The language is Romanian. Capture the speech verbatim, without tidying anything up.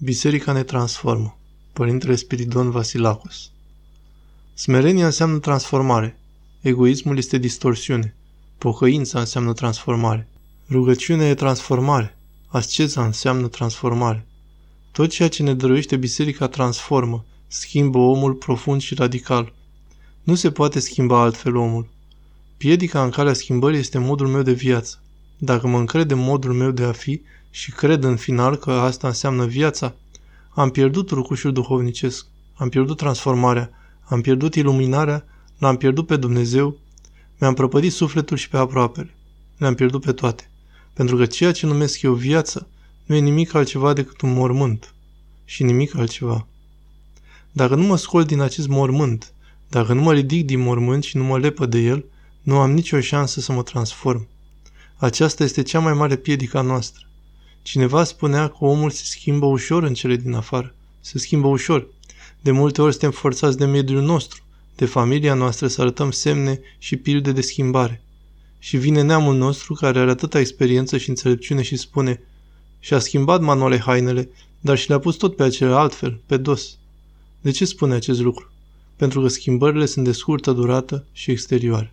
Biserica ne transformă. Părintele Spiridon Vasilacos. Smerenia înseamnă transformare. Egoismul este distorsiune. Pocăința înseamnă transformare. Rugăciunea e transformare. Asceza înseamnă transformare. Tot ceea ce ne dăruiește biserica transformă, schimbă omul profund și radical. Nu se poate schimba altfel omul. Piedica în calea schimbării este modul meu de viață. Dacă mă încred în modul meu de a fi și cred în final că asta înseamnă viața, am pierdut rucușul duhovnicesc, am pierdut transformarea, am pierdut iluminarea, l-am pierdut pe Dumnezeu, mi-am prăpădit sufletul și pe aproapele. Le-am pierdut pe toate. Pentru că ceea ce numesc eu viață nu e nimic altceva decât un mormânt și nimic altceva. Dacă nu mă scol din acest mormânt, dacă nu mă ridic din mormânt și nu mă lepăd de el, nu am nicio șansă să mă transform. Aceasta este cea mai mare piedică a noastră. Cineva spunea că omul se schimbă ușor în cele din afară. Se schimbă ușor. De multe ori suntem forțați de mediul nostru, de familia noastră să arătăm semne și pilde de schimbare. Și vine neamul nostru care are atâta experiență și înțelepciune și spune: și-a schimbat manuale hainele, dar și le-a pus tot pe acele altfel, pe dos. De ce spune acest lucru? Pentru că schimbările sunt de scurtă durată și exterioare.